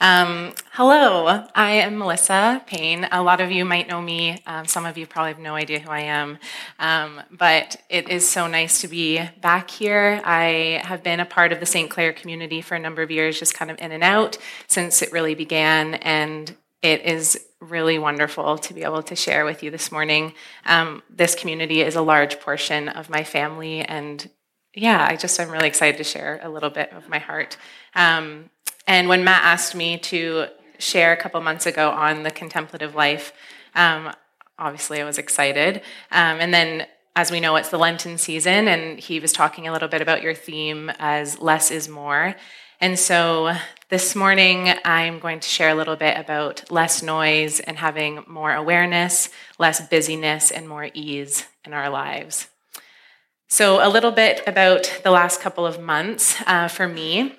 Hello, I am Melissa Payne. A lot of you might know me. Some of you probably have no idea who I am. But it is so nice to be back here. I have been a part of the St. Clair community for a number of years, just kind of in and out since it really began. And it is really wonderful to be able to share with you this morning. This community is a large portion of my family. And yeah, I'm really excited to share a little bit of my heart. And when Matt asked me to share a couple months ago on the contemplative life, obviously I was excited. And then, as we know, it's the Lenten season, and he was talking a little bit about your theme as less is more. And so this morning I'm going to share a little bit about less noise and having more awareness, less busyness, and more ease in our lives. So a little bit about the last couple of months for me.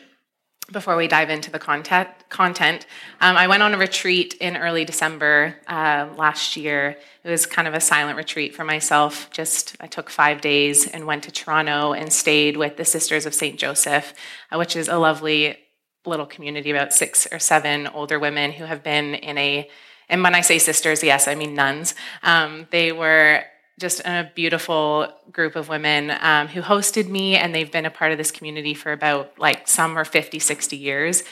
Before we dive into the content, I went on a retreat in early December last year. It was kind of a silent retreat for myself. I took 5 days and went to Toronto and stayed with the Sisters of Saint Joseph, which is a lovely little community, about 6 or 7 older women who have been in and when I say sisters, yes, I mean nuns. They were just a beautiful group of women who hosted me, and they've been a part of this community for about, some are 50, 60 years,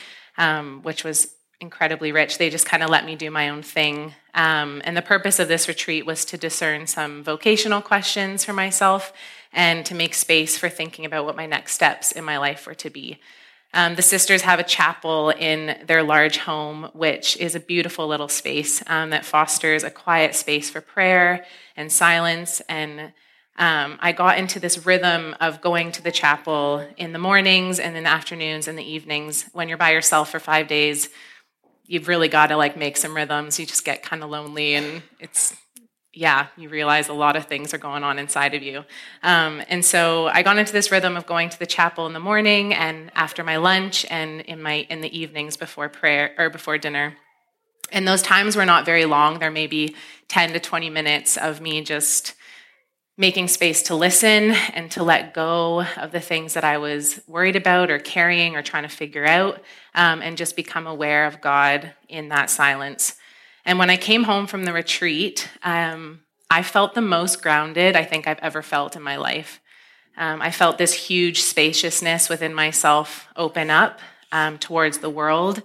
which was incredibly rich. They just kind of let me do my own thing. And the purpose of this retreat was to discern some vocational questions for myself and to make space for thinking about what my next steps in my life were to be. The sisters have a chapel in their large home, which is a beautiful little space that fosters a quiet space for prayer and silence. And I got into this rhythm of going to the chapel in the mornings and in the afternoons and the evenings. When you're by yourself for 5 days, you've really got to make some rhythms. You just get kind of lonely, and you realize a lot of things are going on inside of you. And so I got into this rhythm of going to the chapel in the morning and after my lunch and in the evenings before prayer or before dinner. And those times were not very long. There may be 10 to 20 minutes of me just making space to listen and to let go of the things that I was worried about or carrying or trying to figure out, and just become aware of God in that silence. And when I came home from the retreat, I felt the most grounded I think I've ever felt in my life. I felt this huge spaciousness within myself open up towards the world.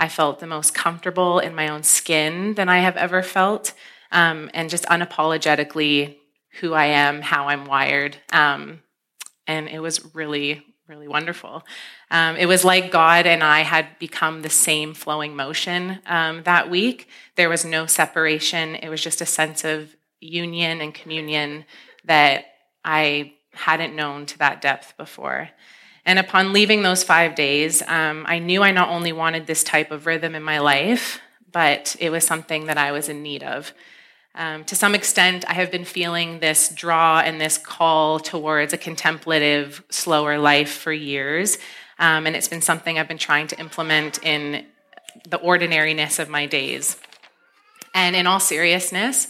I felt the most comfortable in my own skin than I have ever felt, and just unapologetically who I am, how I'm wired. And it was really, really wonderful. It was like God and I had become the same flowing motion that week. There was no separation. It was just a sense of union and communion that I hadn't known to that depth before. And upon leaving those 5 days, I knew I not only wanted this type of rhythm in my life, but it was something that I was in need of. To some extent, I have been feeling this draw and this call towards a contemplative, slower life for years, and it's been something I've been trying to implement in the ordinariness of my days. And in all seriousness,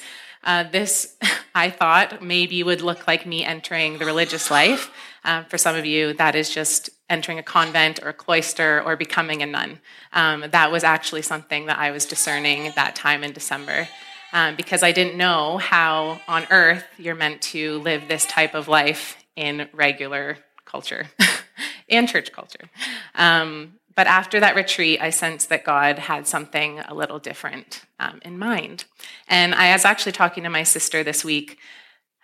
this, I thought, maybe would look like me entering the religious life. For some of you, that is just entering a convent or a cloister or becoming a nun. That was actually something that I was discerning that time in December. Because I didn't know how on earth you're meant to live this type of life in regular culture and church culture. But after that retreat, I sensed that God had something a little different in mind. And I was actually talking to my sister this week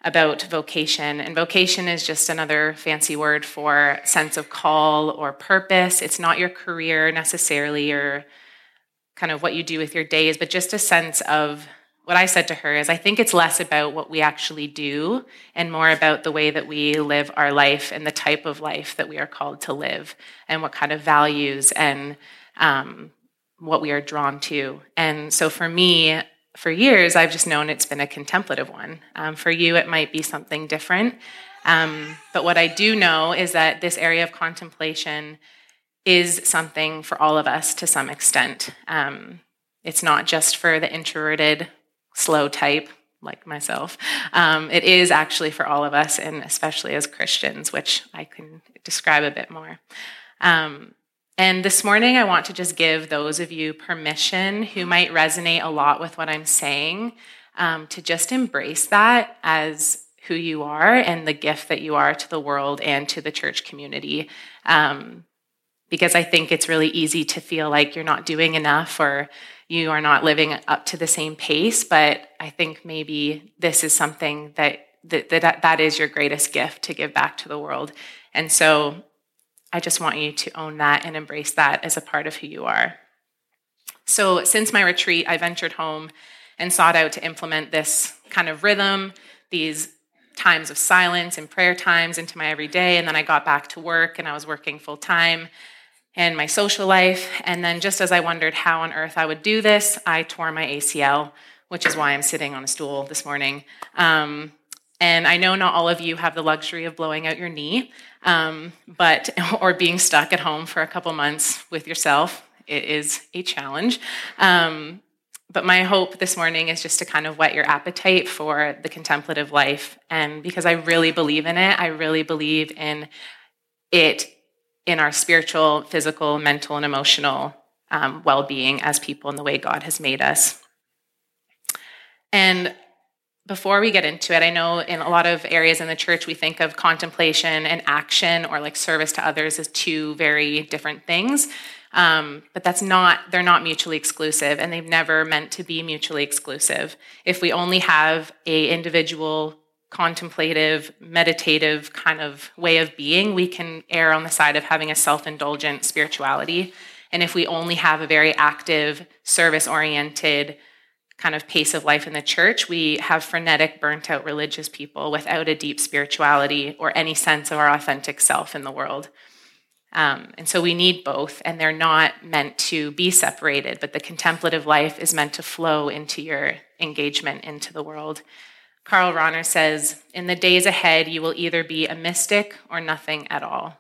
about vocation. And vocation is just another fancy word for sense of call or purpose. It's not your career necessarily or kind of what you do with your days, but just a sense of. What I said to her is, I think it's less about what we actually do and more about the way that we live our life and the type of life that we are called to live and what kind of values and what we are drawn to. And so for me, for years, I've just known it's been a contemplative one. For you, it might be something different. But what I do know is that this area of contemplation is something for all of us to some extent. It's not just for the introverted slow type like myself. It is actually for all of us, and especially as Christians, which I can describe a bit more. And this morning, I want to just give those of you permission who might resonate a lot with what I'm saying to just embrace that as who you are and the gift that you are to the world and to the church community. Because I think it's really easy to feel like you're not doing enough or you are not living up to the same pace. But I think maybe this is something that is your greatest gift to give back to the world. And so I just want you to own that and embrace that as a part of who you are. So since my retreat, I ventured home and sought out to implement this kind of rhythm, these times of silence and prayer times into my everyday. And then I got back to work and I was working full time and my social life. And then just as I wondered how on earth I would do this, I tore my ACL, which is why I'm sitting on a stool this morning. And I know not all of you have the luxury of blowing out your knee, or being stuck at home for a couple months with yourself. It is a challenge. But my hope this morning is just to kind of whet your appetite for the contemplative life. And because I really believe in it, I really believe in it in our spiritual, physical, mental, and emotional well-being as people and the way God has made us. And before we get into it, I know in a lot of areas in the church, we think of contemplation and action or like service to others as two very different things. But they're not mutually exclusive, and they've never meant to be mutually exclusive. If we only have a individual, contemplative, meditative kind of way of being, we can err on the side of having a self-indulgent spirituality. And if we only have a very active, service-oriented kind of pace of life in the church, we have frenetic, burnt-out religious people without a deep spirituality or any sense of our authentic self in the world. And so we need both, and they're not meant to be separated, but the contemplative life is meant to flow into your engagement into the world. Karl Rahner says, "In the days ahead, you will either be a mystic or nothing at all."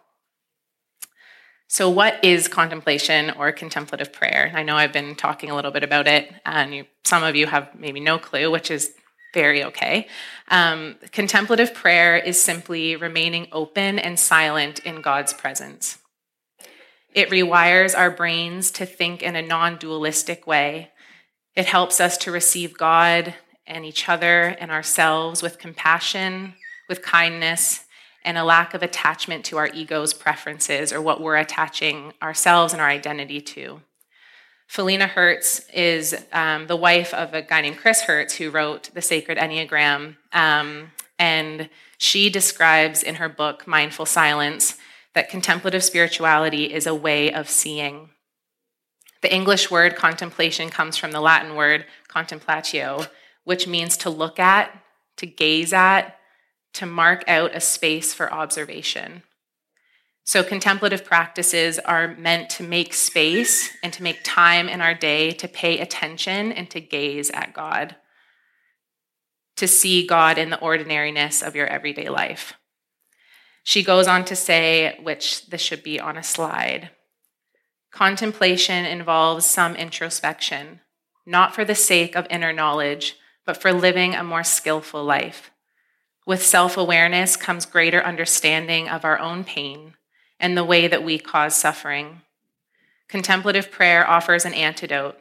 So what is contemplation or contemplative prayer? I know I've been talking a little bit about it, and some of you have maybe no clue, which is very okay. Contemplative prayer is simply remaining open and silent in God's presence. It rewires our brains to think in a non-dualistic way. It helps us to receive God and each other and ourselves with compassion, with kindness, and a lack of attachment to our ego's preferences or what we're attaching ourselves and our identity to. Phileena Heuertz is the wife of a guy named Chris Heuertz who wrote The Sacred Enneagram, and she describes in her book, Mindful Silence, that contemplative spirituality is a way of seeing. The English word contemplation comes from the Latin word contemplatio, which means to look at, to gaze at, to mark out a space for observation. So contemplative practices are meant to make space and to make time in our day to pay attention and to gaze at God, to see God in the ordinariness of your everyday life. She goes on to say, which this should be on a slide, contemplation involves some introspection, not for the sake of inner knowledge, but for living a more skillful life. With self-awareness comes greater understanding of our own pain and the way that we cause suffering. Contemplative prayer offers an antidote.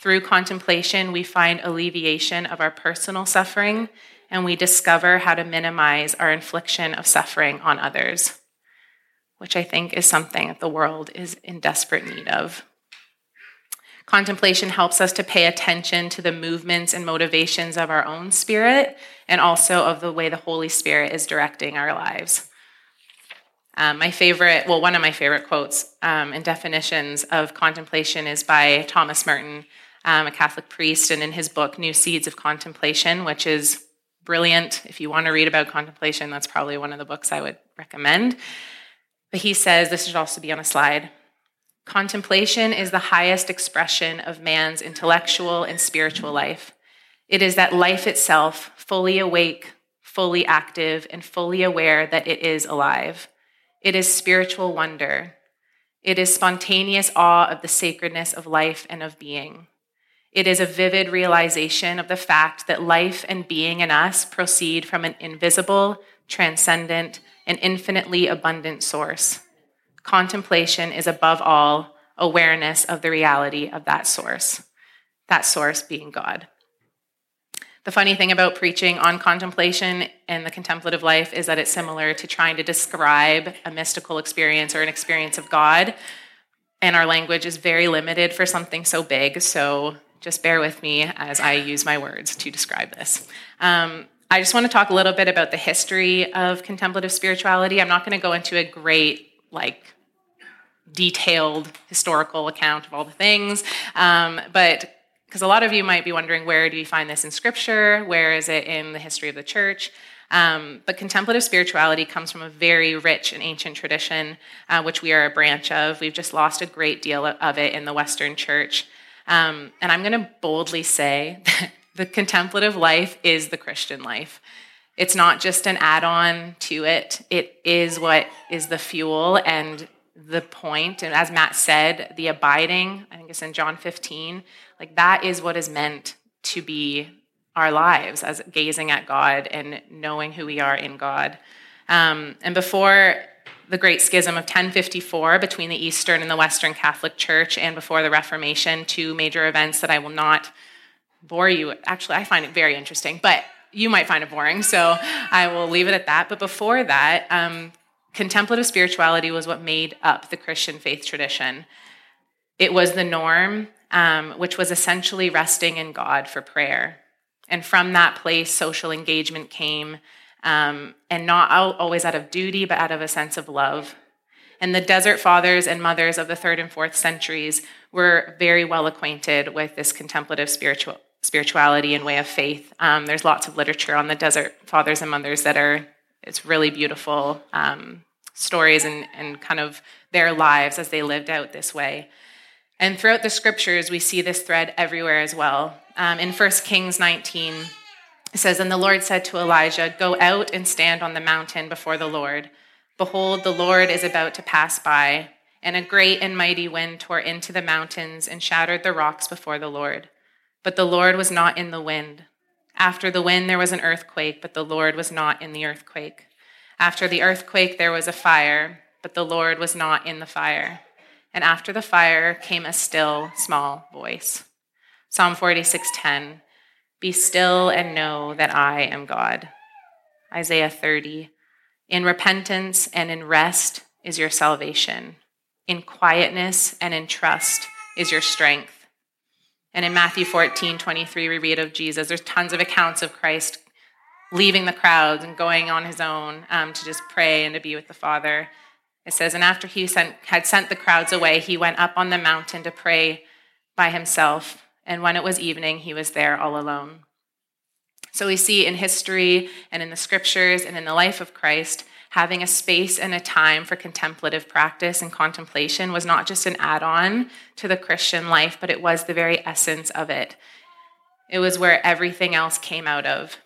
Through contemplation, we find alleviation of our personal suffering, and we discover how to minimize our infliction of suffering on others, which I think is something that the world is in desperate need of. Contemplation helps us to pay attention to the movements and motivations of our own spirit and also of the way the Holy Spirit is directing our lives. One of my favorite quotes and definitions of contemplation is by Thomas Merton, a Catholic priest, and in his book, New Seeds of Contemplation, which is brilliant. If you want to read about contemplation, that's probably one of the books I would recommend. But he says, this should also be on a slide, contemplation is the highest expression of man's intellectual and spiritual life. It is that life itself, fully awake, fully active, and fully aware that it is alive. It is spiritual wonder. It is spontaneous awe of the sacredness of life and of being. It is a vivid realization of the fact that life and being in us proceed from an invisible, transcendent, and infinitely abundant source. Contemplation is above all awareness of the reality of that source being God. The funny thing about preaching on contemplation and the contemplative life is that it's similar to trying to describe a mystical experience or an experience of God, and our language is very limited for something so big, so just bear with me as I use my words to describe this. I just want to talk a little bit about the history of contemplative spirituality. I'm not going to go into a great, detailed historical account of all the things, but because a lot of you might be wondering, where do you find this in Scripture? Where is it in the history of the church? But contemplative spirituality comes from a very rich and ancient tradition, which we are a branch of. We've just lost a great deal of it in the Western church. And I'm going to boldly say that the contemplative life is the Christian life. It's not just an add-on to it. It is what is the fuel and the point, and as Matt said, the abiding, I think it's in John 15, that is what is meant to be our lives, as gazing at God and knowing who we are in God. And before the Great Schism of 1054 between the Eastern and the Western Catholic Church, and before the Reformation, two major events that I will not bore you with. Actually, I find it very interesting, but you might find it boring, so I will leave it at that. But before that, contemplative spirituality was what made up the Christian faith tradition. It was the norm, which was essentially resting in God for prayer. And from that place, social engagement came, and not always out of duty, but out of a sense of love. And the Desert Fathers and Mothers of the 3rd and 4th centuries were very well acquainted with this contemplative spirituality and way of faith. There's lots of literature on the Desert Fathers and Mothers that are it's really beautiful stories and kind of their lives as they lived out this way. And throughout the Scriptures, we see this thread everywhere as well. In 1 Kings 19, it says, "And the Lord said to Elijah, 'Go out and stand on the mountain before the Lord. Behold, the Lord is about to pass by, and a great and mighty wind tore into the mountains and shattered the rocks before the Lord. But the Lord was not in the wind. After the wind, there was an earthquake, but the Lord was not in the earthquake. After the earthquake, there was a fire, but the Lord was not in the fire. And after the fire came a still, small voice.'" Psalm 46:10, "Be still and know that I am God." Isaiah 30, "In repentance and in rest is your salvation. In quietness and in trust is your strength." And in Matthew 14:23, we read of Jesus. There's tons of accounts of Christ leaving the crowds and going on his own to just pray and to be with the Father. It says, "And after he had sent the crowds away, he went up on the mountain to pray by himself. And when it was evening, he was there all alone." So we see in history and in the Scriptures and in the life of Christ, having a space and a time for contemplative practice and contemplation was not just an add-on to the Christian life, but it was the very essence of it. It was where everything else came out of.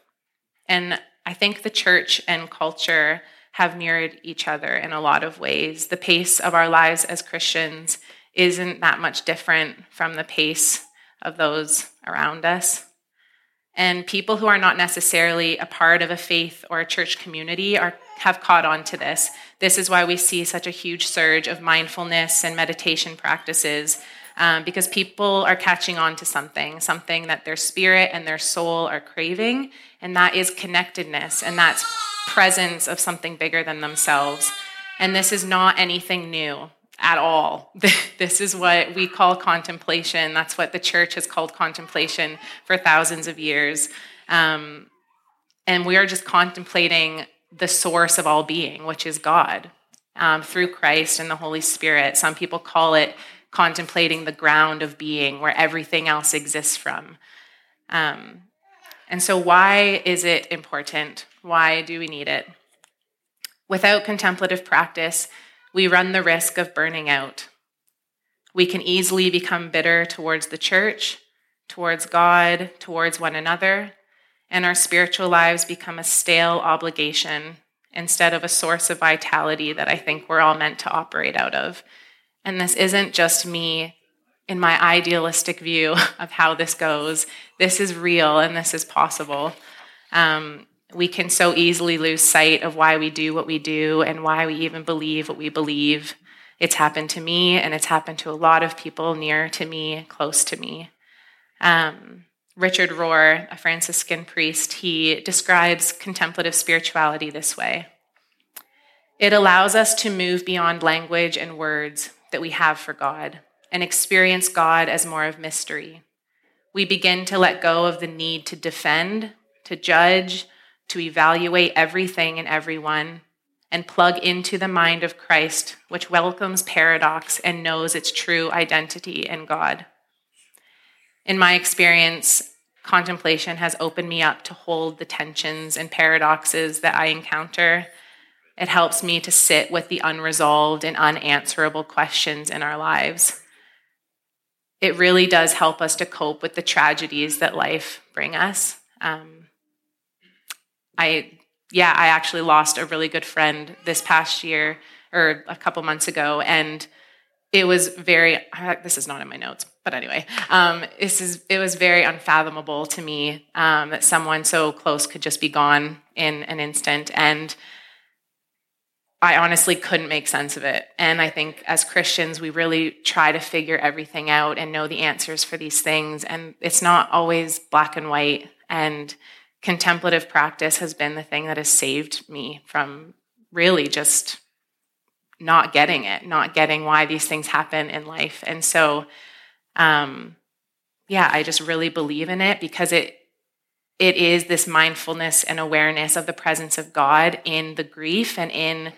And I think the church and culture have mirrored each other in a lot of ways. The pace of our lives as Christians isn't that much different from the pace of those around us. And people who are not necessarily a part of a faith or a church community have caught on to this. This is why we see such a huge surge of mindfulness and meditation practices, because people are catching on to something that their spirit and their soul are craving, and that is connectedness, and that's presence of something bigger than themselves. And this is not anything new at all. This is what we call contemplation. That's what the church has called contemplation for thousands of years. And we are just contemplating the source of all being, which is God, through Christ and the Holy Spirit. Some people call it contemplating the ground of being, where everything else exists from. And so why is it important? Why do we need it? Without contemplative practice, we run the risk of burning out. We can easily become bitter towards the church, towards God, towards one another, and our spiritual lives become a stale obligation instead of a source of vitality that I think we're all meant to operate out of. And this isn't just me in my idealistic view of how this goes. This is real and this is possible. We can so easily lose sight of why we do what we do and why we even believe what we believe. It's happened to me, and it's happened to a lot of people near to me, close to me. Richard Rohr, a Franciscan priest, he describes contemplative spirituality this way. It allows us to move beyond language and words that we have for God and experience God as more of mystery. We begin to let go of the need to defend, to judge, to evaluate everything and everyone, and plug into the mind of Christ, which welcomes paradox and knows its true identity in God. In my experience, contemplation has opened me up to hold the tensions and paradoxes that I encounter. It helps me to sit with the unresolved and unanswerable questions in our lives. It really does help us to cope with the tragedies that life brings us. I actually lost a really good friend this past year, or a couple months ago, and it was very, this is not in my notes, but anyway, it was very unfathomable to me that someone so close could just be gone in an instant, and I honestly couldn't make sense of it. And I think as Christians, we really try to figure everything out and know the answers for these things, and it's not always black and white, and contemplative practice has been the thing that has saved me from really just not getting it, not getting why these things happen in life. And so, I just really believe in it because it is this mindfulness and awareness of the presence of God in the grief and in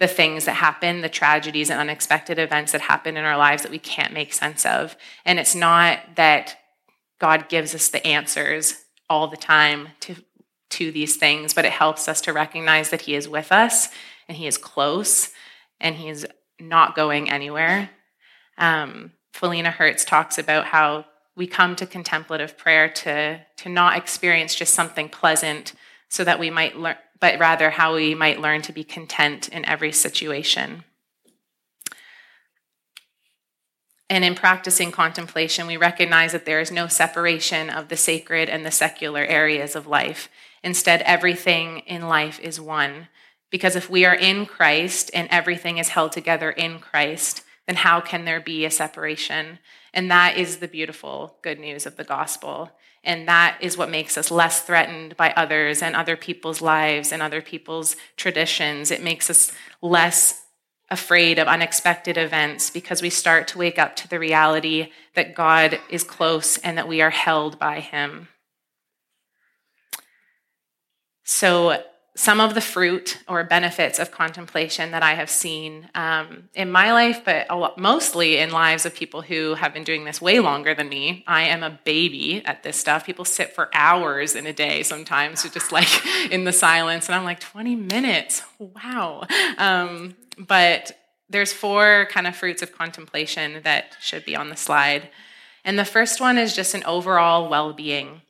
the things that happen, the tragedies and unexpected events that happen in our lives that we can't make sense of. And it's not that God gives us the answers all the time to these things, but it helps us to recognize that he is with us, and he is close, and he is not going anywhere. Phileena Heuertz talks about how we come to contemplative prayer to not experience just something pleasant so that we might learn, but rather how we might learn to be content in every situation. And in practicing contemplation, we recognize that there is no separation of the sacred and the secular areas of life. Instead, everything in life is one. Because if we are in Christ and everything is held together in Christ, then how can there be a separation? And that is the beautiful good news of the gospel. And that is what makes us less threatened by others and other people's lives and other people's traditions. It makes us less afraid of unexpected events because we start to wake up to the reality that God is close and that we are held by him. So some of the fruit or benefits of contemplation that I have seen in my life, but mostly in lives of people who have been doing this way longer than me. I am a baby at this stuff. People sit for hours in a day sometimes, so just like in the silence, and I'm like, 20 minutes, wow. But there's four kind of fruits of contemplation that should be on the slide. And the first one is just an overall well-being.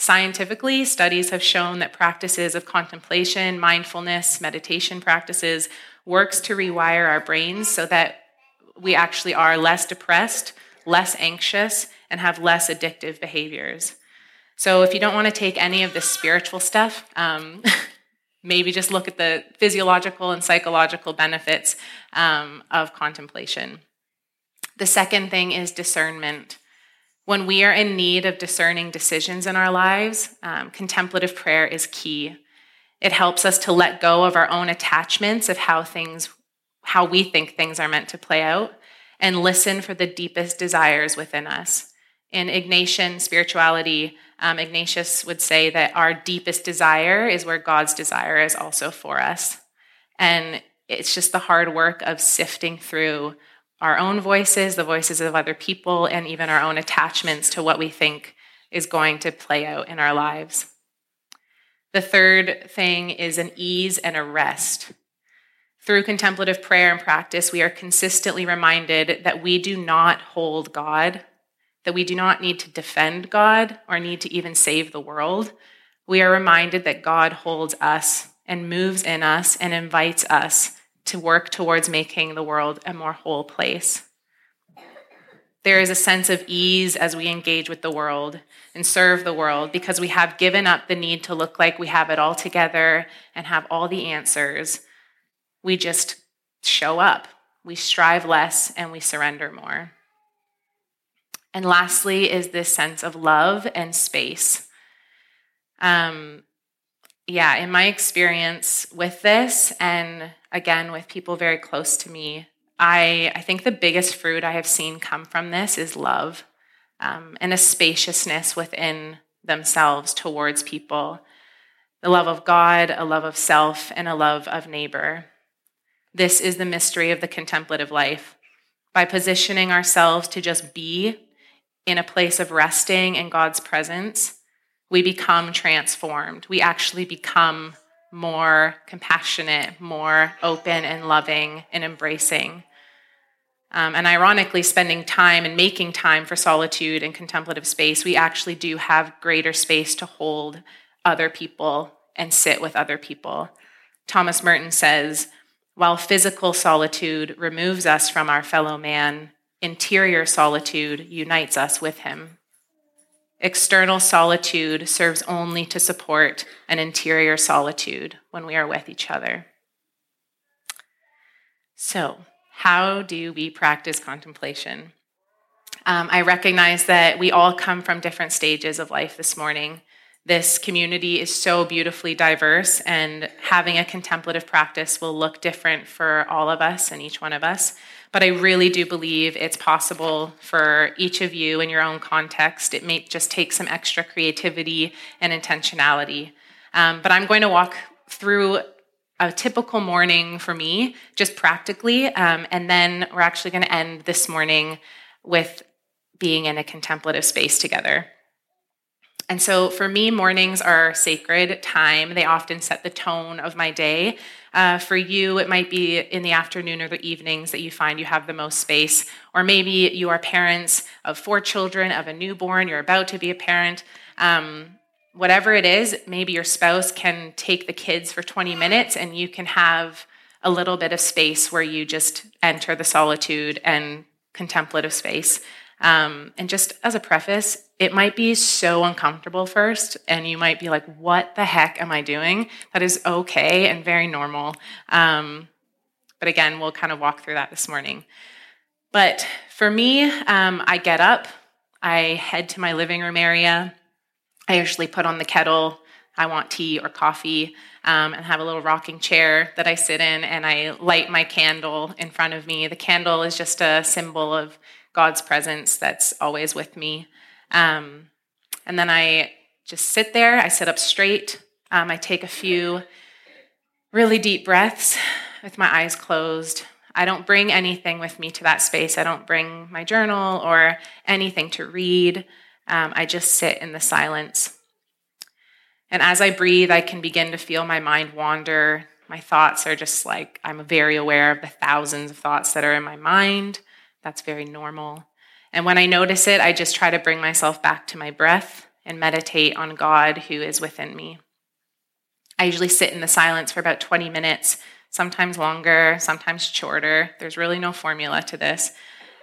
Scientifically, studies have shown that practices of contemplation, mindfulness, meditation practices works to rewire our brains so that we actually are less depressed, less anxious, and have less addictive behaviors. So if you don't want to take any of this spiritual stuff, maybe just look at the physiological and psychological benefits of contemplation. The second thing is discernment. When we are in need of discerning decisions in our lives, contemplative prayer is key. It helps us to let go of our own attachments of how we think things are meant to play out, and listen for the deepest desires within us. In Ignatian spirituality, Ignatius would say that our deepest desire is where God's desire is also for us. And it's just the hard work of sifting through our own voices, the voices of other people, and even our own attachments to what we think is going to play out in our lives. The third thing is an ease and a rest. Through contemplative prayer and practice, we are consistently reminded that we do not hold God, that we do not need to defend God or need to even save the world. We are reminded that God holds us and moves in us and invites us to work towards making the world a more whole place. There is a sense of ease as we engage with the world and serve the world because we have given up the need to look like we have it all together and have all the answers. We just show up. we strive less, and we surrender more. And lastly is this sense of love and space. In my experience with this, and again, with people very close to me, I think the biggest fruit I have seen come from this is love, and a spaciousness within themselves towards people. The love of God, a love of self, and a love of neighbor. This is the mystery of the contemplative life. By positioning ourselves to just be in a place of resting in God's presence, we become transformed. We actually become more compassionate, more open and loving and embracing. And ironically, spending time and making time for solitude and contemplative space, we actually do have greater space to hold other people and sit with other people. Thomas Merton says, while physical solitude removes us from our fellow man, interior solitude unites us with him. External solitude serves only to support an interior solitude when we are with each other. So, how do we practice contemplation? I recognize that we all come from different stages of life this morning. This community is so beautifully diverse, and having a contemplative practice will look different for all of us and each one of us. But I really do believe it's possible for each of you in your own context. It may just take some extra creativity and intentionality. But I'm going to walk through a typical morning for me, just practically, and then we're actually going to end this morning with being in a contemplative space together. And so for me, mornings are sacred time. They often set the tone of my day. For you, it might be in the afternoon or the evenings that you find you have the most space. Or maybe you are parents of 4 children, of a newborn, you're about to be a parent. Whatever it is, maybe your spouse can take the kids for 20 minutes and you can have a little bit of space where you just enter the solitude and contemplative space. And just as a preface, it might be so uncomfortable first, and you might be like, what the heck am I doing? That is okay and very normal. But again, we'll kind of walk through that this morning. But for me, I get up, I head to my living room area. I usually put on the kettle. I want tea or coffee, and have a little rocking chair that I sit in, and I light my candle in front of me. The candle is just a symbol of God's presence that's always with me. And then I just sit there. I sit up straight. I take a few really deep breaths with my eyes closed. I don't bring anything with me to that space. I don't bring my journal or anything to read. I just sit in the silence. And as I breathe, I can begin to feel my mind wander. My thoughts are just like, I'm very aware of the thousands of thoughts that are in my mind. That's very normal. And when I notice it, I just try to bring myself back to my breath and meditate on God who is within me. I usually sit in the silence for about 20 minutes, sometimes longer, sometimes shorter. There's really no formula to this.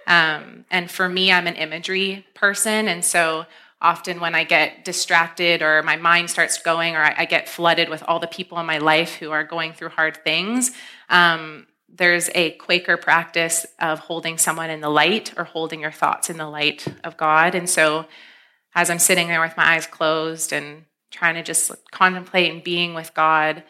And for me, I'm an imagery person. And so often when I get distracted or my mind starts going, or I get flooded with all the people in my life who are going through hard things, there's a Quaker practice of holding someone in the light or holding your thoughts in the light of God. And so as I'm sitting there with my eyes closed and trying to just contemplate and being with God,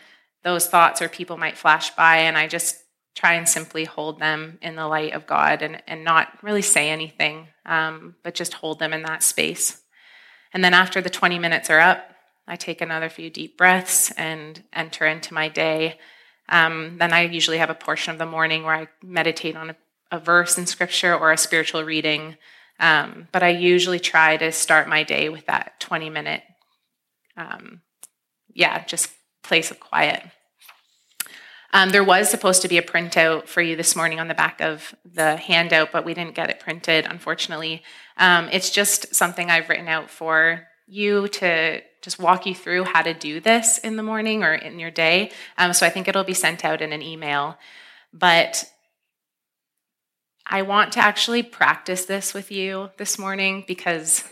those thoughts or people might flash by, and I just try and simply hold them in the light of God and not really say anything, but just hold them in that space. And then after the 20 minutes are up, I take another few deep breaths and enter into my day. Then I usually have a portion of the morning where I meditate on a verse in scripture or a spiritual reading. But I usually try to start my day with that 20-minute, just place of quiet. There was supposed to be a printout for you this morning on the back of the handout, but we didn't get it printed, unfortunately. It's just something I've written out for you to just walk you through how to do this in the morning or in your day. So I think it'll be sent out in an email. But I want to actually practice this with you this morning, because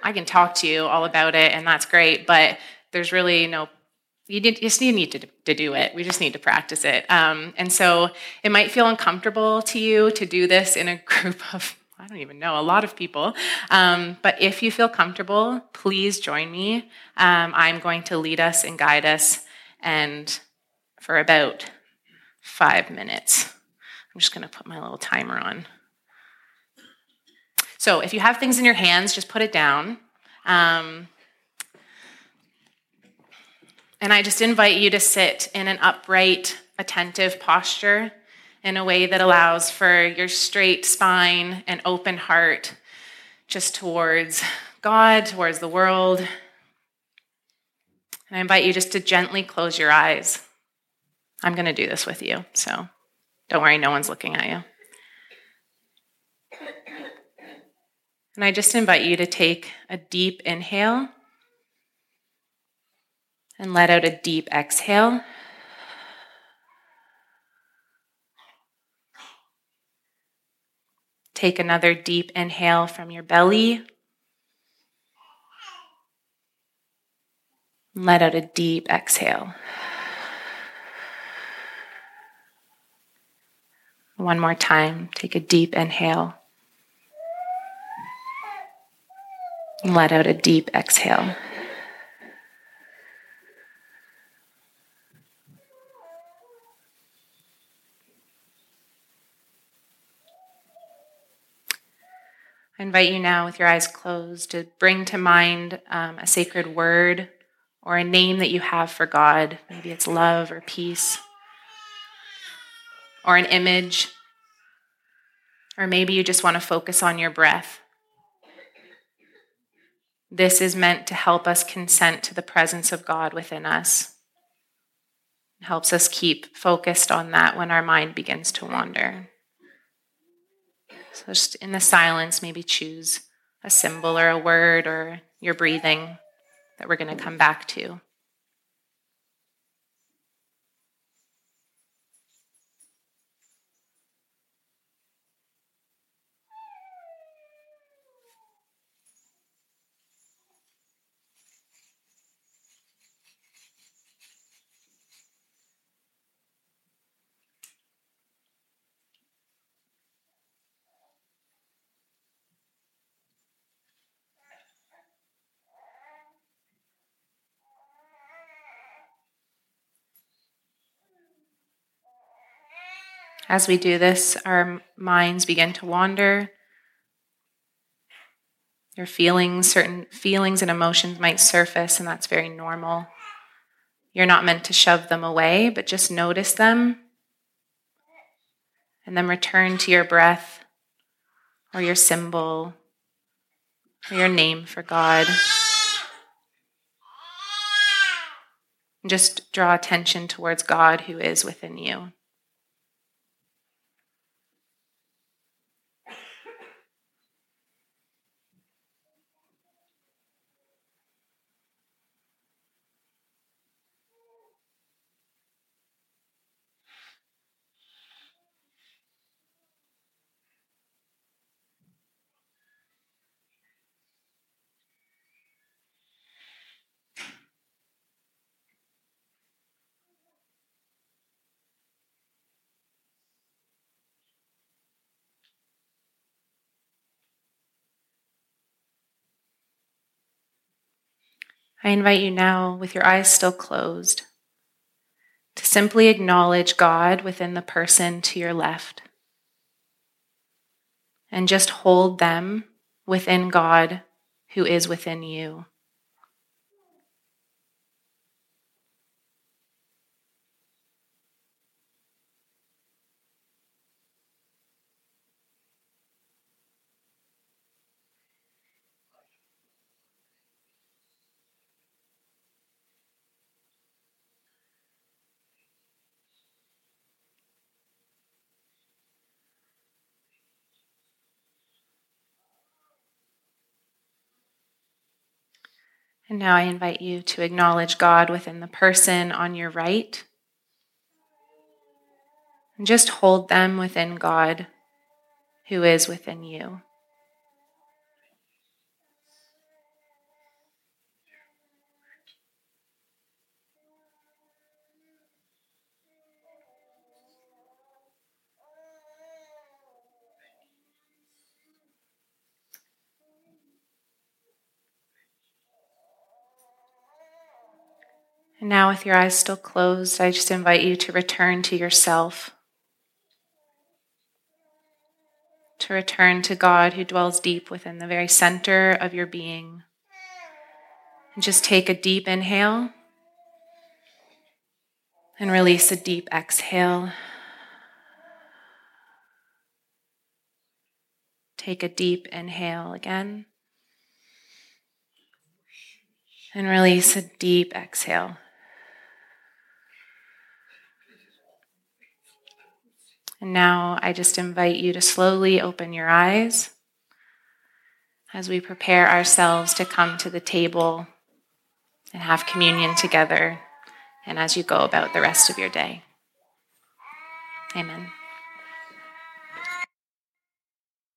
I can talk to you all about it, and that's great, but there's really no You just need to do it. We just need to practice it. And so it might feel uncomfortable to you to do this in a group of, I don't even know, a lot of people. But if you feel comfortable, please join me. I'm going to lead us and guide us, and for about 5 minutes. I'm just going to put my little timer on. So if you have things in your hands, just put it down. And I just invite you to sit in an upright, attentive posture in a way that allows for your straight spine and open heart just towards God, towards the world. And I invite you just to gently close your eyes. I'm going to do this with you, so don't worry, no one's looking at you. And I just invite you to take a deep inhale and let out a deep exhale. Take another deep inhale from your belly. Let out a deep exhale. One more time, take a deep inhale. Let out a deep exhale. I invite you now, with your eyes closed, to bring to mind a sacred word or a name that you have for God. Maybe it's love or peace, or an image, or maybe you just want to focus on your breath. This is meant to help us consent to the presence of God within us. It helps us keep focused on that when our mind begins to wander. So just in the silence, maybe choose a symbol or a word or your breathing that we're going to come back to. As we do this, our minds begin to wander. Your feelings, certain feelings and emotions might surface, and that's very normal. You're not meant to shove them away, but just notice them. And then return to your breath, or your symbol, or your name for God. And just draw attention towards God who is within you. I invite you now, with your eyes still closed, to simply acknowledge God within the person to your left, and just hold them within God who is within you. And now I invite you to acknowledge God within the person on your right. And just hold them within God who is within you. And now with your eyes still closed, I just invite you to return to yourself, to return to God who dwells deep within the very center of your being. And just take a deep inhale and release a deep exhale. Take a deep inhale again and release a deep exhale. And now I just invite you to slowly open your eyes as we prepare ourselves to come to the table and have communion together, and as you go about the rest of your day. Amen.